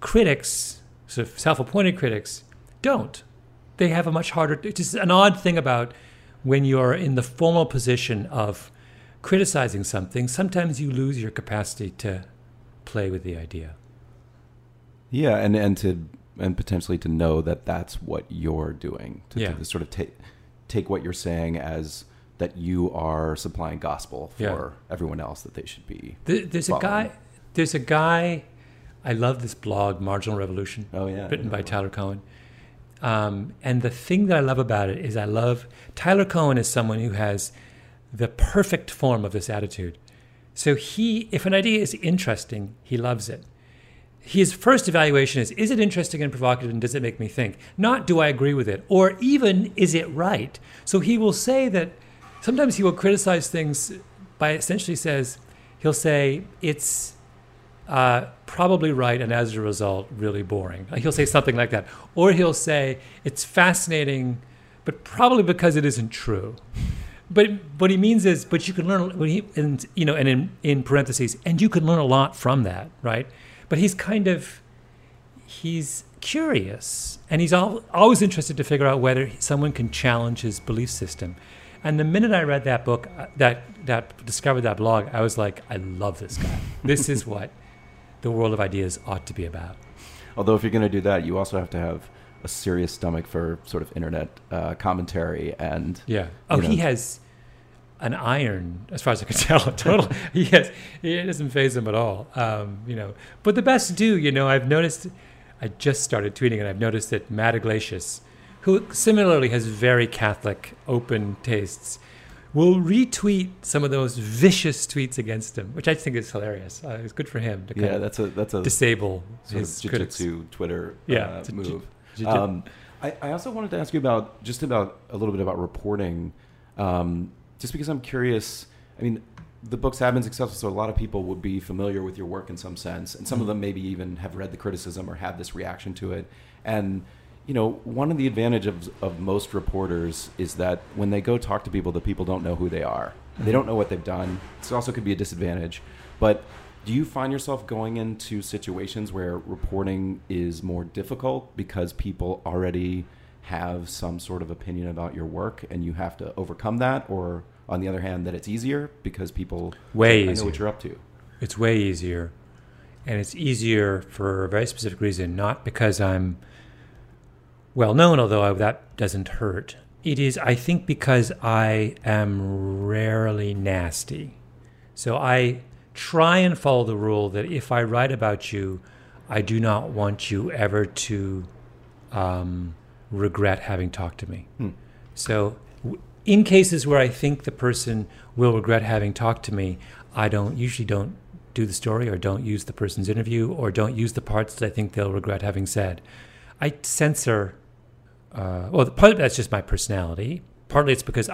Critics, sort of self-appointed critics, don't. They have a much harder... It's just an odd thing about when you're in the formal position of criticizing something, sometimes you lose your capacity to play with the idea. Yeah, and potentially to know that that's what you're doing, to sort of take what you're saying as that you are supplying gospel for everyone else that they should be following. There's a guy, I love this blog, Marginal Revolution, written by Tyler Cowen. And the thing that I love about it is Tyler Cowen is someone who has the perfect form of this attitude. So if an idea is interesting, he loves it. His first evaluation is it interesting and provocative and does it make me think? Not do I agree with it, or even is it right? So he will say that sometimes he will criticize things by essentially he'll say it's probably right and as a result really boring. He'll say something like that. Or he'll say it's fascinating, but probably because it isn't true. But what he means is, but you can learn, in parentheses, and you can learn a lot from that, right? But he's he's curious, and he's always interested to figure out whether someone can challenge his belief system. And the minute I read that book, discovered that blog, I was like, I love this guy. This is what the world of ideas ought to be about. Although if you're going to do that, you also have to have a serious stomach for sort of internet commentary and... Yeah. Oh, you know. He has... an iron, as far as I can tell. Totally, yes, it doesn't faze him at all. But the best do. I've noticed. I just started tweeting, and I've noticed that Matt Iglesias, who similarly has very Catholic, open tastes, will retweet some of those vicious tweets against him, which I think is hilarious. It's good for him to kind of that's a disable sort his of jiu-jitsu Twitter move. I also wanted to ask you about a little bit about reporting, just because I'm curious. I mean, the books have been successful, so a lot of people would be familiar with your work in some sense, and some of them maybe even have read the criticism or have this reaction to it. And one of the advantages of most reporters is that when they go talk to people, the people don't know who they are. They don't know what they've done. It also could be a disadvantage. But do you find yourself going into situations where reporting is more difficult because people already have some sort of opinion about your work and you have to overcome that? Or on the other hand, that it's easier because people know what you're up to? It's way easier. And it's easier for a very specific reason, not because I'm well known, although that doesn't hurt. It is, I think, because I am rarely nasty. So I try and follow the rule that if I write about you, I do not want you ever to regret having talked to me. So in cases where I think the person will regret having talked to me, I usually don't do the story, or don't use the person's interview, or don't use the parts that I think they'll regret having said. I censor, part of that's just my personality. Partly it's because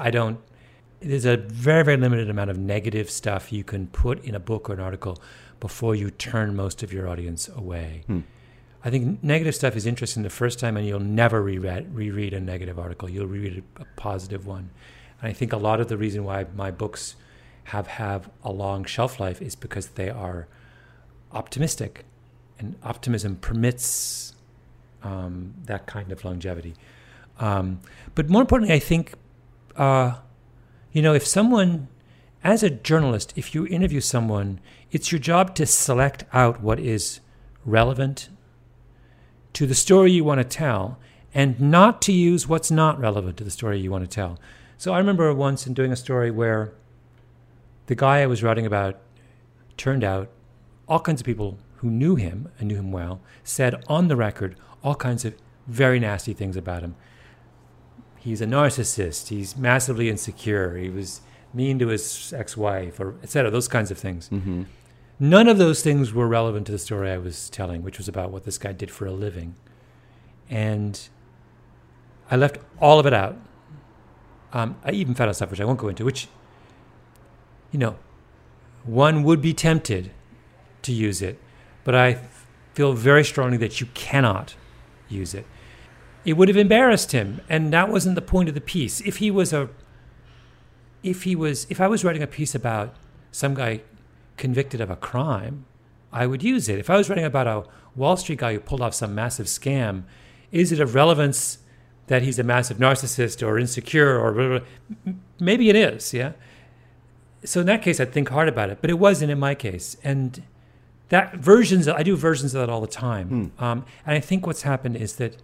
there's a very, very limited amount of negative stuff you can put in a book or an article before you turn most of your audience away. I think negative stuff is interesting the first time, and you'll never reread a negative article. You'll reread a positive one. And I think a lot of the reason why my books have a long shelf life is because they are optimistic, and optimism permits that kind of longevity. But more importantly, I think, if someone, as a journalist, if you interview someone, it's your job to select out what is relevant to the story you want to tell, and not to use what's not relevant to the story you want to tell. So I remember once in doing a story where the guy I was writing about, turned out all kinds of people who knew him and knew him well said on the record all kinds of very nasty things about him. He's a narcissist. He's massively insecure. He was mean to his ex-wife, or et cetera, those kinds of things. Mm-hmm. None of those things were relevant to the story I was telling, which was about what this guy did for a living. And I left all of it out. I even found out stuff which I won't go into, which, one would be tempted to use it, but I feel very strongly that you cannot use it. It would have embarrassed him, and that wasn't the point of the piece. If I was writing a piece about some guy convicted of a crime, I would use it. If I was writing about a Wall Street guy who pulled off some massive scam, is it of relevance that he's a massive narcissist or insecure or blah, blah, blah? Maybe it is, yeah. So in that case, I'd think hard about it, but it wasn't in my case. And I do versions of that all the time. And I think what's happened is that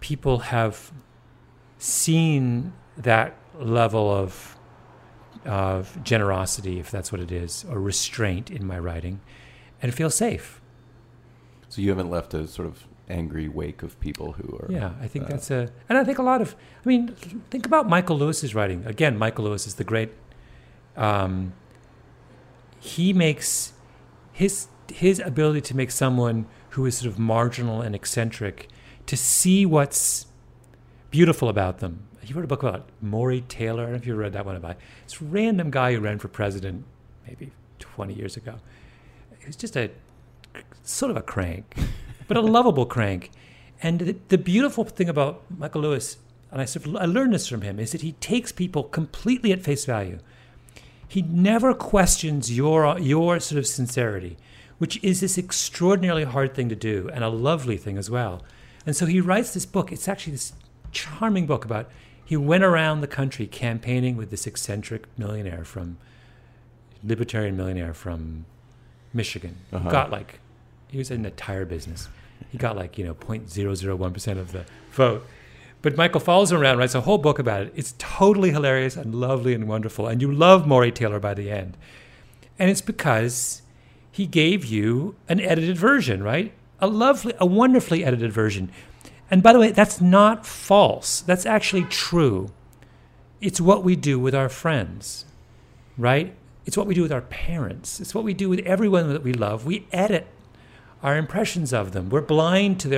people have seen that level of generosity, if that's what it is, or restraint in my writing, and feel safe. So you haven't left a sort of angry wake of people who are... Yeah, I think that's a... And I think think about Michael Lewis's writing. Again, Michael Lewis is the great... he makes... His ability to make someone who is sort of marginal and eccentric to see what's beautiful about them. He wrote a book about Maury Taylor. I don't know if you read that one about this random guy who ran for president maybe 20 years ago. He was just a sort of a crank, but a lovable crank. And the beautiful thing about Michael Lewis, and I learned this from him, is that he takes people completely at face value. He never questions your sort of sincerity, which is this extraordinarily hard thing to do, and a lovely thing as well. And so he writes this book. It's actually this charming book about he went around the country campaigning with this eccentric libertarian millionaire from Michigan. Uh-huh. He was in the tire business. He got 0.001% of the vote. But Michael follows him around, writes a whole book about it. It's totally hilarious and lovely and wonderful. And you love Maury Taylor by the end. And it's because he gave you an edited version, right? A wonderfully edited version. And by the way, that's not false. That's actually true. It's what we do with our friends, right? It's what we do with our parents. It's what we do with everyone that we love. We edit our impressions of them. We're blind to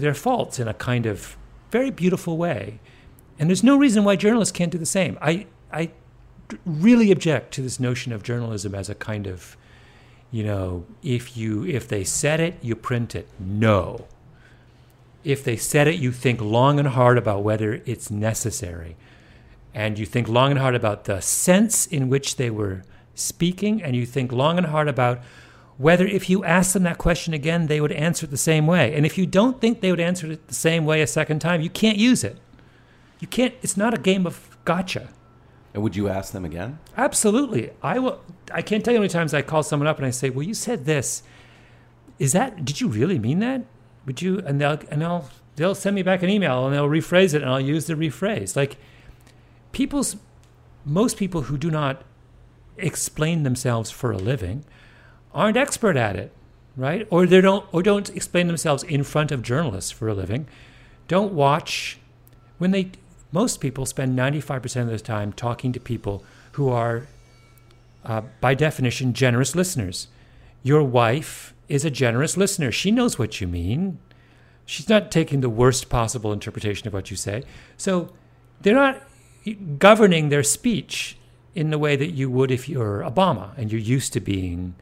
their faults in a kind of very beautiful way. And there's no reason why journalists can't do the same. I really object to this notion of journalism as a kind of, you know, if they said it, you print it. No. If they said it, you think long and hard about whether it's necessary. And you think long and hard about the sense in which they were speaking, and you think long and hard about whether if you asked them that question again, they would answer it the same way. And if you don't think they would answer it the same way a second time, you can't use it. You can't. It's not a game of gotcha. And would you ask them again? Absolutely. I will. I can't tell you how many times I call someone up and I say, well, you said this. Did you really mean that? Would you? And they'll send me back an email and they'll rephrase it and I'll use the rephrase. Like, most people who do not explain themselves for a living aren't expert at it, right? Or don't explain themselves in front of journalists for a living. Don't watch when most people spend 95% of their time talking to people who are, by definition, generous listeners. Your wife is a generous listener. She knows what you mean. She's not taking the worst possible interpretation of what you say. So they're not governing their speech in the way that you would if you're Obama and you're used to being.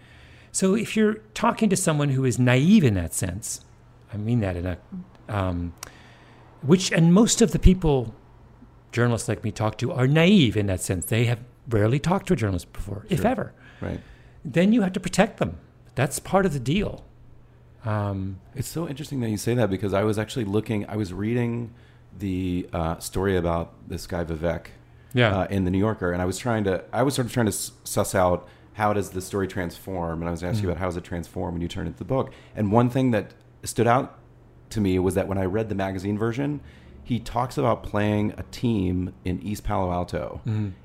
So if you're talking to someone who is naive in that sense, I mean that in a, and most of the people journalists like me talk to are naive in that sense. They have rarely talked to a journalist before, if ever. Right. Then you have to protect them. That's part of the deal. It's so interesting that you say that because I was actually reading the story about this guy Vivek in The New Yorker, and I was sort of trying to suss out how does the story transform, and I was asking you about how does it transform when you turn into the book. And one thing that stood out to me was that when I read the magazine version, he talks about playing a team in East Palo Alto,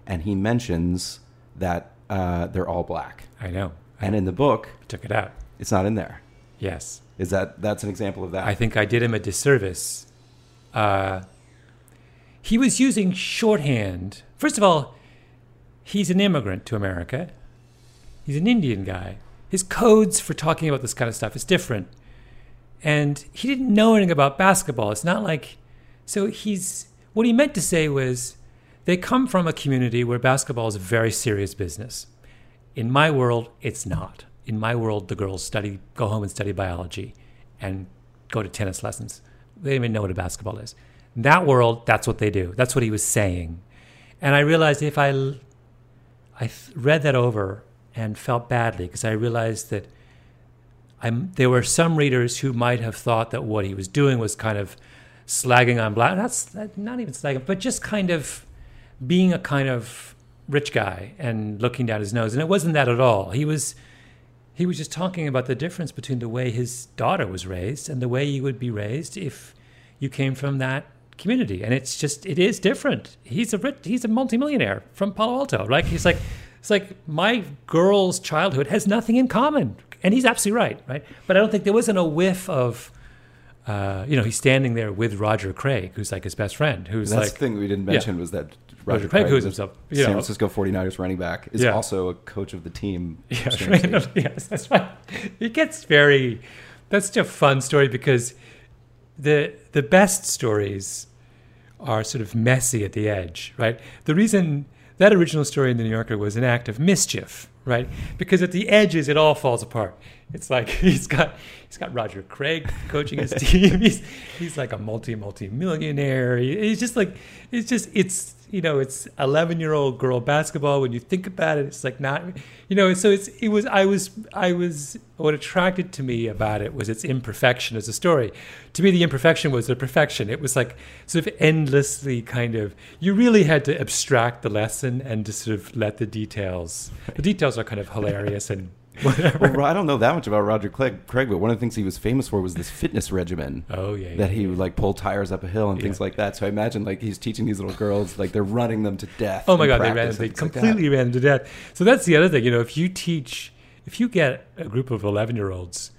and he mentions that they're all black. I know. And in the book... I took it out. It's not in there. Yes. That's an example of that. I think I did him a disservice. He was using shorthand. First of all, he's an immigrant to America. He's an Indian guy. His codes for talking about this kind of stuff is different. And he didn't know anything about basketball. It's not like... So what he meant to say was, they come from a community where basketball is a very serious business. In my world, it's not. In my world, the girls go home and study biology and go to tennis lessons. They don't even know what a basketball is. In that world, that's what they do. That's what he was saying. And I realized if I read that over and felt badly because I realized that there were some readers who might have thought that what he was doing was kind of slagging on black. Not even slagging, but just kind of being a kind of rich guy and looking down his nose. And it wasn't that at all. He was just talking about the difference between the way his daughter was raised and the way you would be raised if you came from that community. And it is different. He's a multimillionaire from Palo Alto, right? He's like, it's like my girl's childhood has nothing in common. And he's absolutely right? But I don't think there wasn't a whiff of, he's standing there with Roger Craig, who's like his best friend. That's the thing we didn't mention was that Roger Craig, who's himself, San Francisco 49ers running back, is also a coach of the team. Yeah, right. Yes, that's right. It gets very... That's such a fun story because the best stories are sort of messy at the edge, right? The reason that original story in The New Yorker was an act of mischief, right? Because at the edges, it all falls apart. It's like he's got Roger Craig coaching his team. He's like a multi-millionaire. He's just like, it's 11-year-old girl basketball. When you think about it, it's like not, so what attracted to me about it was its imperfection as a story. To me, the imperfection was the perfection. It was like sort of endlessly kind of, you really had to abstract the lesson and just sort of let the details are kind of hilarious and whatever. Well, I don't know that much about Roger Craig, but one of the things he was famous for was this fitness regimen. Oh, yeah. That he would, like, pull tires up a hill and things like that. So I imagine, like, he's teaching these little girls, like, they're running them to death. Oh, my God. They completely ran them to death. So that's the other thing. You know, if you get a group of 11-year-olds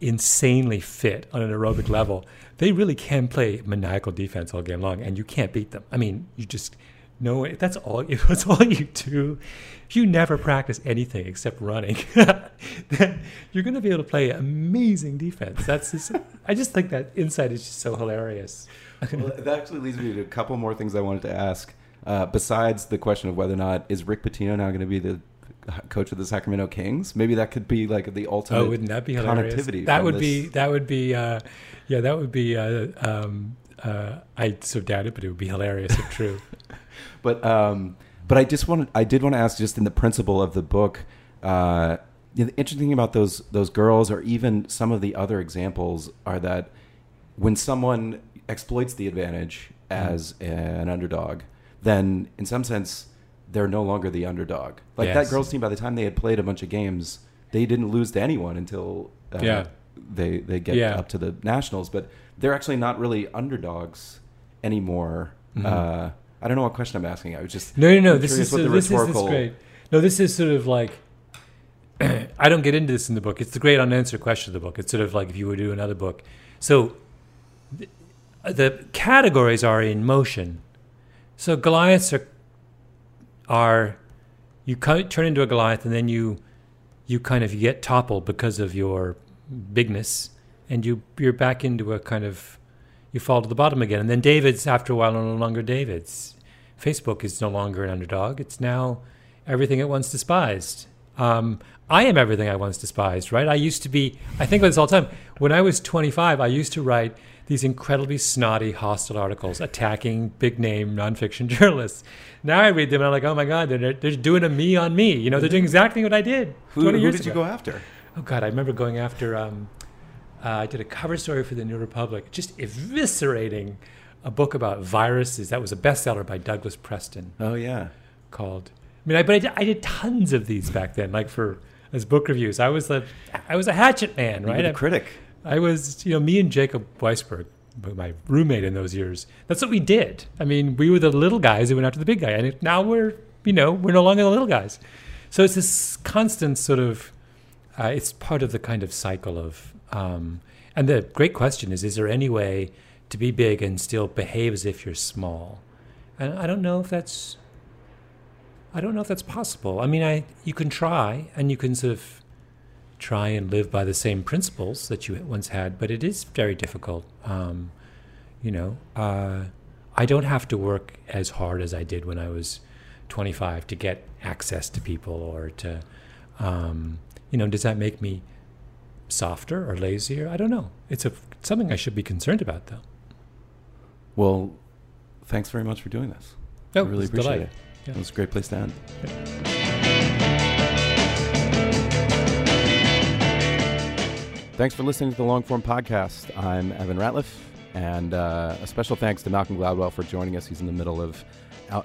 insanely fit on an aerobic level, they really can play maniacal defense all game long, and you can't beat them. I mean, you just... No, that's all you do. If you never practice anything except running, then you're going to be able to play amazing defense. I just think that insight is just so hilarious. Well, that actually leads me to a couple more things I wanted to ask. Besides the question of whether or not is Rick Pitino now going to be the coach of the Sacramento Kings, maybe that could be like the ultimate. Oh, wouldn't that be hilarious? Connectivity. I so doubt it, but it would be hilarious if true. But I did want to ask, just in the principle of the book, the interesting thing about those girls, or even some of the other examples, are that when someone exploits the advantage as an underdog, then in some sense they're no longer the underdog. Like that girls team, by the time they had played a bunch of games, they didn't lose to anyone until they get up to the nationals. But they're actually not really underdogs anymore. Mm-hmm. I don't know what question I'm asking. I was just this is sort of like I don't get into this in the book. It's the great unanswered question of the book. It's sort of like if you were to do another book. So the categories are in motion. So Goliaths are you turn into a Goliath, and then you kind of get toppled because of your bigness, and you're back into a kind of, you fall to the bottom again. And then David's, after a while, are no longer David's. Facebook is no longer an underdog. It's now everything it once despised. I am everything I once despised, right? I think about this all the time. When I was 25, I used to write these incredibly snotty, hostile articles attacking big-name nonfiction journalists. Now I read them, and I'm like, oh, my God, they're doing a me on me. You know, they're doing exactly what I did 20 years ago. Who did you go after? Oh, God, I remember going after... I did a cover story for the New Republic, just eviscerating a book about viruses. That was a bestseller by Douglas Preston. Oh, yeah. I did tons of these back then, like for as book reviews. I was a hatchet man, right? You were a critic. I was, me and Jacob Weisberg, my roommate in those years. That's what we did. I mean, we were the little guys who went after the big guy, and now we're no longer the little guys. So it's this constant sort of, it's part of the kind of cycle of. And the great question is there any way to be big and still behave as if you're small? And I don't know if that's possible. I mean, you can try, and you can sort of try and live by the same principles that you once had, but it is very difficult. I don't have to work as hard as I did when I was 25 to get access to people or to, does that make me softer or lazier? I don't know. It's something I should be concerned about, though. Well, thanks very much for doing this. I really appreciate it. Yeah. It was a great place to end. Thanks for listening to the Longform Podcast. I'm Evan Ratliff, and a special thanks to Malcolm Gladwell for joining us. He's in the middle of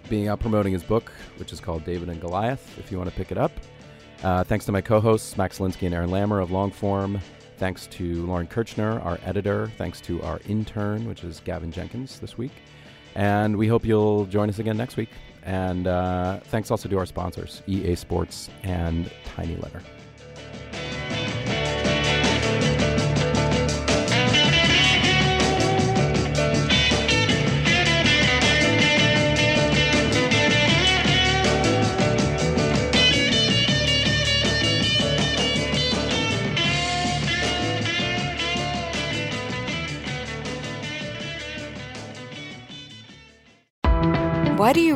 being out promoting his book, which is called David and Goliath, if you want to pick it up. Thanks to my co-hosts, Max Linsky and Aaron Lammer of Longform. Thanks to Lauren Kirchner, our editor. Thanks to our intern, which is Gavin Jenkins this week. And we hope you'll join us again next week. And thanks also to our sponsors, EA Sports and Tiny Letter. Why do you